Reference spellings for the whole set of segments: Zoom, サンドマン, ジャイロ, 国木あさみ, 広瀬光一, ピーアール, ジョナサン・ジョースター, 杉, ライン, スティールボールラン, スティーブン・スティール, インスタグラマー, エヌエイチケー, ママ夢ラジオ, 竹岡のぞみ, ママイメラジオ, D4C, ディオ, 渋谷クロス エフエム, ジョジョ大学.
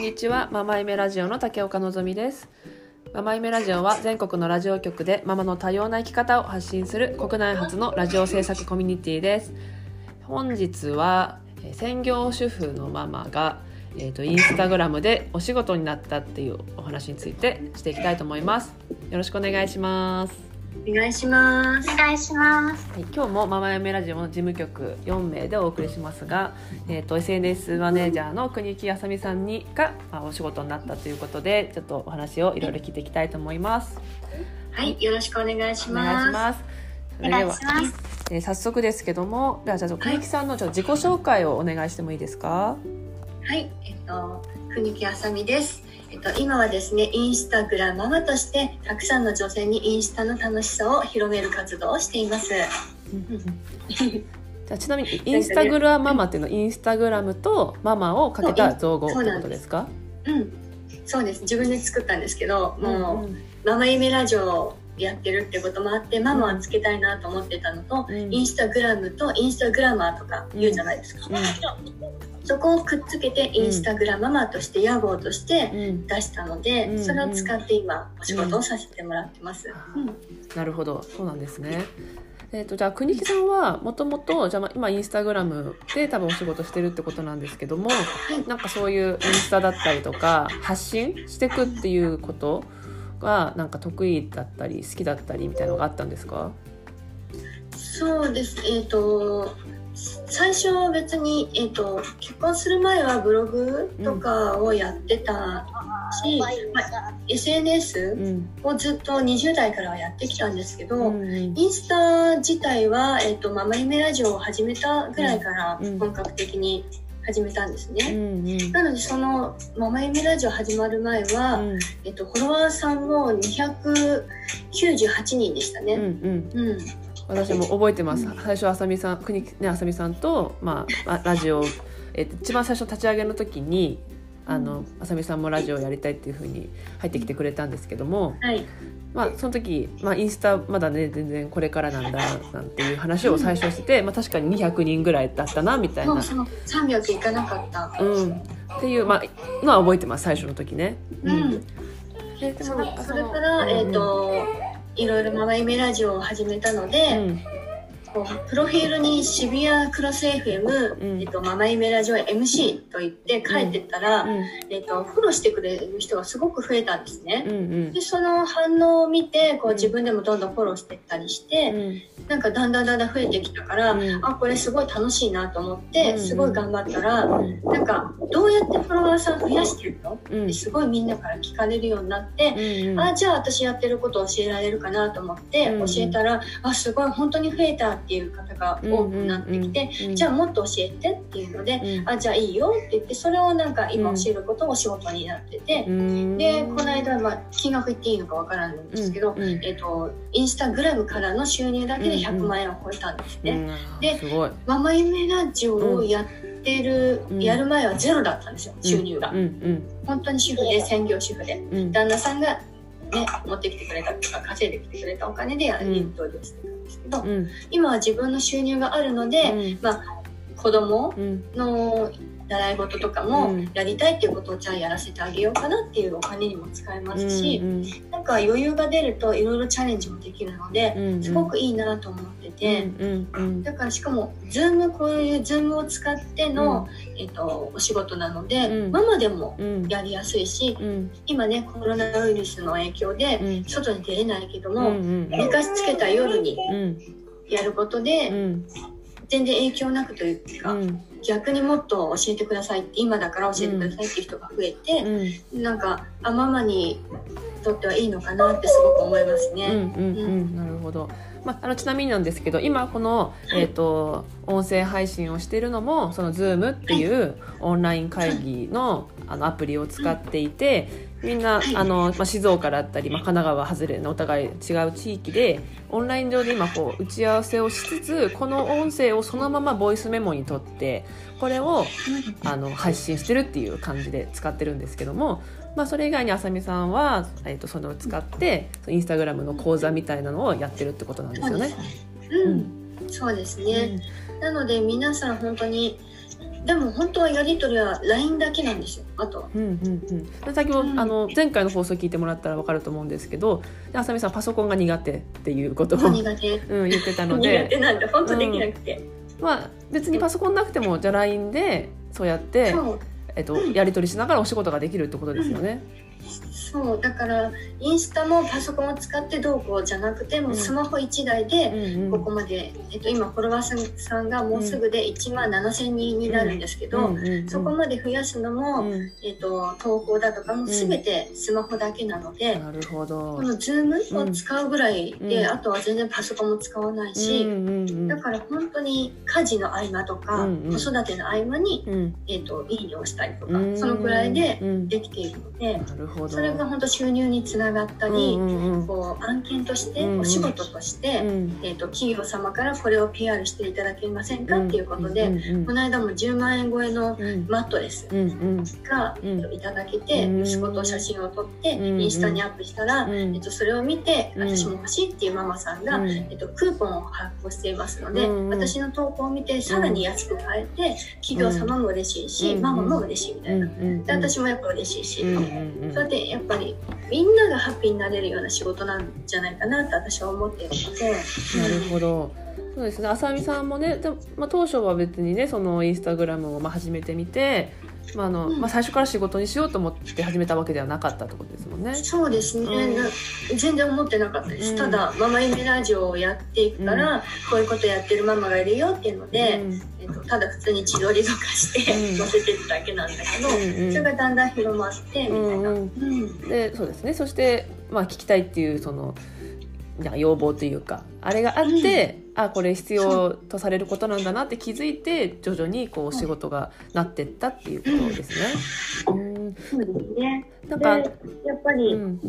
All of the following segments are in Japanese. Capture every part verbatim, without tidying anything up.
んにちは。ママイメラジオの竹岡のぞみです。ママイメラジオは全国のラジオ局でママの多様な生き方を発信する国内初のラジオ制作コミュニティです。本日は専業主婦のママが、えーと、インスタグラムでお仕事になったっていうお話についてしていきたいと思います。よろしくお願いします。お願いします。お願いします。はい、今日もママ嫁ラジオの事務局よんめいでお送りしますが、えーと、エスエヌエス マネージャーの国木あさみさんにが、まあ、お仕事になったということで、ちょっとお話をいろいろ聞いていきたいと思います。はい、よろしくお願いします。お願いします。えー、早速ですけども、ではじゃあ国木さんのちょっと自己紹介をお願いしてもいいですか？はい、えっと、国木あさみです。えっと、今はですね、インスタグラママとしてたくさんの女性にインスタの楽しさを広める活動をしています。じゃあちなみにインスタグラママっていうのはインスタグラムとママをかけた造語ってことですか？そうなんです。うん、そうです。自分で作ったんですけど、もう、うんうん、ママ夢ラジオやってるってこともあってママはつけたいなと思ってたのと、うん、インスタグラムとインスタグラマーとか言うじゃないですか、うんうん、そこをくっつけてインスタグラママとして野望として出したので、うん、それを使って今お仕事をさせてもらってます、うんうん、なるほど、そうなんですね。えーと、じゃあ国木さんはもともと今インスタグラムで多分お仕事してるってことなんですけども、はい、なんかそういうインスタだったりとか発信してくっていうことがなんか得意だったり好きだったりみたいなのがあったんですか？そうです、えーと、最初は別に、えーと、結婚する前はブログとかをやってたし、うんまあ、エスエヌエス をずっとにじゅう代からはやってきたんですけど、うん、インスタ自体は、えーと、ママ夢ラジオを始めたぐらいから本格的に始めたんですね、うんうん、なのでそのママ夢ラジオ始まる前は、うんえっと、フォロワーさんもにひゃくきゅうじゅうはちにんでしたね、うんうんうん、私も覚えてます、うん、最初あさみさん国ねあさみさんと、まあ、ラジオ、えっと、一番最初立ち上げの時にあのあさみさんもラジオやりたいっていう風に入ってきてくれたんですけども、はいまあ、その時、まあ、インスタまだね全然これからなんだなんていう話を最初してて、まあ、確かににひゃくにんぐらいだったなみたいなそうそうさんびゃくいかなかった、うん、っていう、まあ、のは覚えてます最初の時ね、うんうん、ででもなんか そ, それから、うんえー、といろいろママ夢ラジオを始めたので、うんプロフィールに渋谷クロス エフエム、うんえっと、ママ夢ラジオ エムシー と言って書いてたら、うんえっと、フォローしてくれる人がすごく増えたんですね、うんうん、でその反応を見てこう自分でもどんどんフォローしていったりして、うん、なんかだんだんだんだん増えてきたから、うん、あこれすごい楽しいなと思ってすごい頑張ったら、うん、なんかどうやってフォロワーさん増やしてるのってすごいみんなから聞かれるようになって、うんうん、あじゃあ私やってることを教えられるかなと思って教えたら、うんうん、あすごい本当に増えたっていう方が多くなってきて、うんうんうん、じゃあもっと教えてっていうので、うん、あじゃあいいよって言ってそれをなんか今教えることをお仕事になってて、うん、でこの間、まあ、金額言っていいのかわからないんですけど、うんうんえーと、インスタグラムからの収入だけでひゃくまんえんを超えたんですね、うんうん、ですごいママ夢ラジオをやってる、うん、やる前はゼロだったんですよ収入が、うんうんうん、本当に主婦で専業主婦で、うん、旦那さんがね、持ってきてくれたとか稼いできてくれたお金でやるとおりをしてたんですけど、うん、今は自分の収入があるので、うんまあ、子供の習い事とかもやりたいっていうことをじゃあやらせてあげようかなっていうお金にも使えますし、うんうん、なんか余裕が出るといろいろチャレンジもできるので、うんうん、すごくいいなと思ってて、うんうんうん、だからしかもズームこういうズームを使っての、うんえっと、お仕事なので、うん、ママでもやりやすいし、うん、今ねコロナウイルスの影響で外に出れないけども、うんうん、寝かしつけた夜にやることで、うん、全然影響なくというか、うん逆にもっと教えてくださいって今だから教えてくださいっていう人が増えて、うん、なんかあママにとってはいいのかなってすごく思いますね、うんうんうんうん、なるほど、まあ、あのちなみになんですけど今この、えーと、音声配信をしているのもその Zoom っていうオンライン会議 の, あのアプリを使っていてみんなあの、まあ、静岡だったり、まあ、神奈川外れのお互い違う地域でオンライン上で今こう打ち合わせをしつつこの音声をそのままボイスメモに取ってこれをあの配信してるっていう感じで使ってるんですけども、まあ、それ以外にあさみさんは、えー、とそれを使ってインスタグラムの講座みたいなのをやってるってことなんですよね。そうですね、うんそうですねうん、なので皆さん本当にでも本当はやり取りは ライン だけなんですよ、あとは。うんうんうん、先ほど、うん、あの前回の放送聞いてもらったら分かると思うんですけど、あさみさんパソコンが苦手っていうことを、うん、言ってたので苦手なんで本当できなくて、うん、まあ別にパソコンなくてもじゃあ ライン でそうやって、えっと、やり取りしながらお仕事ができるってことですよね。うんうん、そうだからインスタもパソコンを使ってどうこうじゃなくてもうスマホいちだいでここまで、うんうん、えっと、今フォロワーさんがもうすぐでいちまんななせんにんになるんですけど、うんうんうん、そこまで増やすのも、うんえっと、投稿だとかも全てスマホだけなので、うん、なるほど、このZoomを使うぐらいで、うん、あとは全然パソコンも使わないし、うんうんうん、だから本当に家事の合間とか、うんうん、子育ての合間に、うんえっと、いいねをしたりとか、うん、そのくらいでできているので、うん、なるほど、それが本当収入につながったり、うんうん、こう案件として、うんうん、お仕事として、うんえー、と企業様からこれを ピーアール していただけませんか、うん、っていうことで、うんうん、この間もじゅうまんえん超えのマットレスが、うんうんえー、といただけて、うん、息子と写真を撮って、うん、インスタにアップしたら、うんえー、とそれを見て、うん、私も欲しいっていうママさんが、うんえー、とクーポンを発行していますので、うん、私の投稿を見てさらに安く買えて企業様も嬉しいし、うん、ママも嬉しいみたいな、うん、で私もやっぱ嬉しいし、うん、それでやっぱりみんながハッピーになれるような仕事なんじゃないかなと私は思っているので。なるほど、そうですね。あさみさんもね、でも、まあ、当初は別にね、そのインスタグラムをまあ始めてみて、まああのうんまあ、最初から仕事にしようと思って始めたわけではなかったってことですもんね。そうですね、うん、全然思ってなかったです、うん、ただママ夢ラジオをやっていくから、うん、こういうことやってるママがいるよっていうので、うんえっと、ただ普通に自撮りとかして、うん、載せてるだけなんだけど、うんうん、それがだんだん広まってみたいな、うんうん、でそうですね。そして、まあ、聞きたいっていうその要望というかあれがあって、うん、あこれ必要とされることなんだなって気づいて徐々にこう仕事がなっていったっていうことですね。うんうん、そうですね。なんかでやっぱり、うん、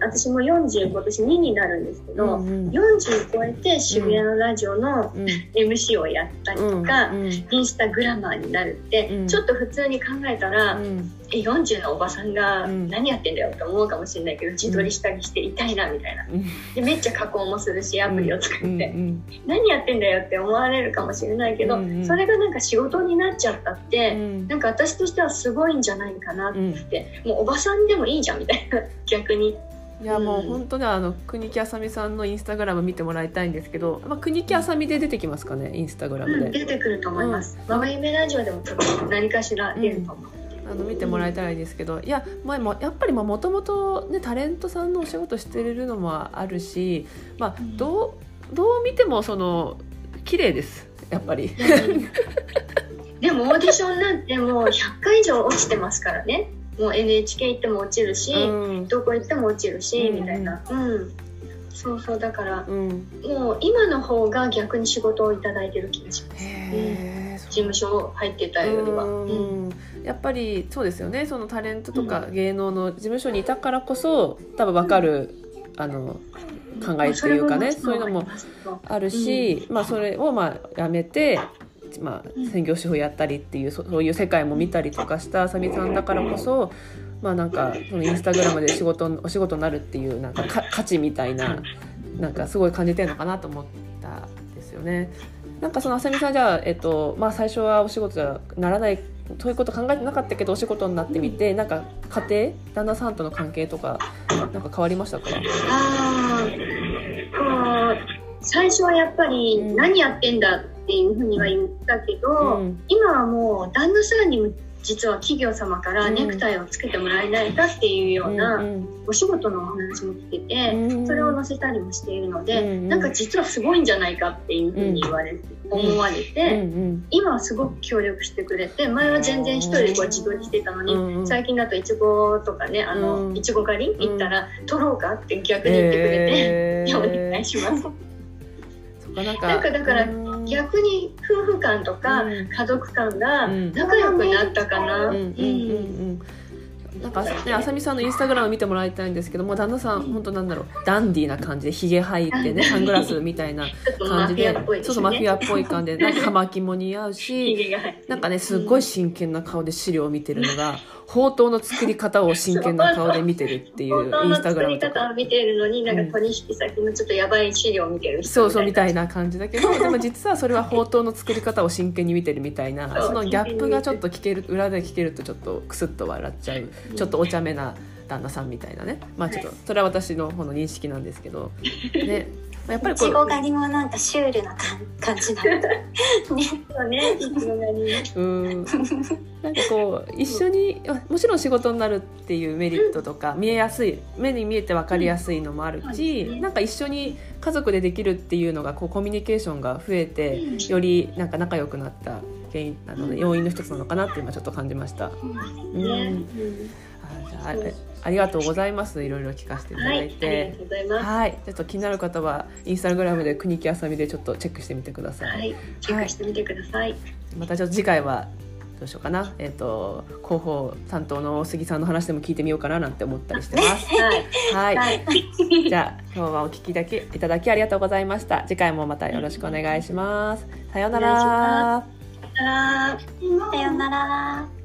私もよんじゅう今年にになるんですけど、うんうん、よんじゅう超えて渋谷のラジオの エムシー をやったりとか、うんうん、インスタグラマーになるって、うん、ちょっと普通に考えたら、うん、えよんじゅうのおばさんが何やってんだよと思うかもしれないけど、自撮りしたりして痛いなみたいな、うん、でめっちゃ加工もするしアプリを使って、うんうんうん、何やってんだよって思われるかもしれないけど、うんうん、それがなんか仕事になっちゃったって、うん、なんか私としてはすごいんじゃないかなって、うん、もうおばさんでもいいじゃんみたいな逆に。いやもう本当にあの国木あさみさんのインスタグラム見てもらいたいんですけど、まあ、国木あさみで出てきますかねインスタグラムで、うん、出てくると思います、うん、ママ夢ラジオでも何かしら出ると思う、うん、あの見てもらえたらいいですけど、いや前もやっぱりもともとタレントさんのお仕事してるのもあるし、まあ、どう、どう見てもその綺麗ですやっぱり、うん、でもオーディションなんてもうひゃっかい以上落ちてますからね。もう エヌエイチケー 行っても落ちるし、うん、どこ行っても落ちるし、うん、みたいな、うん、そうそうだから、うん、もう今の方が逆に仕事をいただいてる気がします。へー、うん、事務所入ってたよりは、うん、やっぱりそうですよね。そのタレントとか芸能の事務所にいたからこそ、うん、多分分かる、うん、あの考えというかね、そういうのもあるし、うん、まあ、それをまあやめてまあ、専業主婦やったりっていう、そういう世界も見たりとかしたあさみさんだからこそ、まあ、なんかそのインスタグラムで仕事お仕事になるっていうなんかか価値みたいな、なんかすごい感じてるのかなと思ったんですよね。なんかそのあさみさんじゃあ、えっとまあ、最初はお仕事じゃならないそういうこと考えてなかったけどお仕事になってみて、なんか家庭旦那さんとの関係とかなんか変わりましたか？ああ最初はやっぱり何やってんだっていうふうには言ったけど、うん、今はもう旦那さんにも実は企業様からネクタイをつけてもらえないかっていうようなお仕事のお話も聞けて、それを載せたりもしているので、うん、なんか実はすごいんじゃないかっていうふうに言われて、うん、思われて、うんうん、今はすごく協力してくれて、前は全然一人でこう自撮りしてたのに、うん、最近だとイチゴとかね、あのイチゴ狩り行ったら撮ろうかって逆に言ってくれて、えー、お願いします。なんかだから逆に夫婦間とか家族間が仲良くなったかな。なんかね、あさみさんのインスタグラム見てもらいたいんですけども、旦那さん本当なんだろう、ダンディーな感じでひげ生えてね、サングラスみたいな感じで、そうそうマフィアっぽい感じで、なんか葉巻も似合うし、なんかねすごい真剣な顔で資料を見てるのがほうとうの作り方を真剣な顔で見てるっていうインスタグラムとか。ほうとうの作り方を見てるのになんか取引先のちょっとやばい資料を見てる人、そうそうみたいな感じだけど、でも実はそれはほうとうの作り方を真剣に見てるみたいなそのギャップがちょっと聞ける、裏で聞けるとちょっとクスッと笑っちゃう、ちょっとお茶目な旦那さんみたいなね。まあちょっとそれは私の方の認識なんですけどね。やっぱりこういちご狩りもなんかシュールな感じなんだね。そうね、いちご狩りうんなんかこう一緒にもちろん仕事になるっていうメリットとか、見えやすい、目に見えて分かりやすいのもあるし、うん、なんか一緒に家族でできるっていうのがこうコミュニケーションが増えて、よりなんか仲良くなった原因なので要因の一つなのかなって今ちょっと感じました、うんうんあ, ありがとうございます。いろいろ聞かせていただいて、はい、ありがとうございます。はい、ちょっと気になる方はインスタグラムで国木あさみでちょっとチェックしてみてください。はい、チェックしてみてください。はい、またちょっと次回はどうしようかな。えっ、ー、と広報担当の杉さんの話でも聞いてみようかななんて思ったりしてます。はい、はい、じゃあ今日はお聞きだけいただきありがとうございました。次回もまたよろしくお願いします。さようなら。さようなら。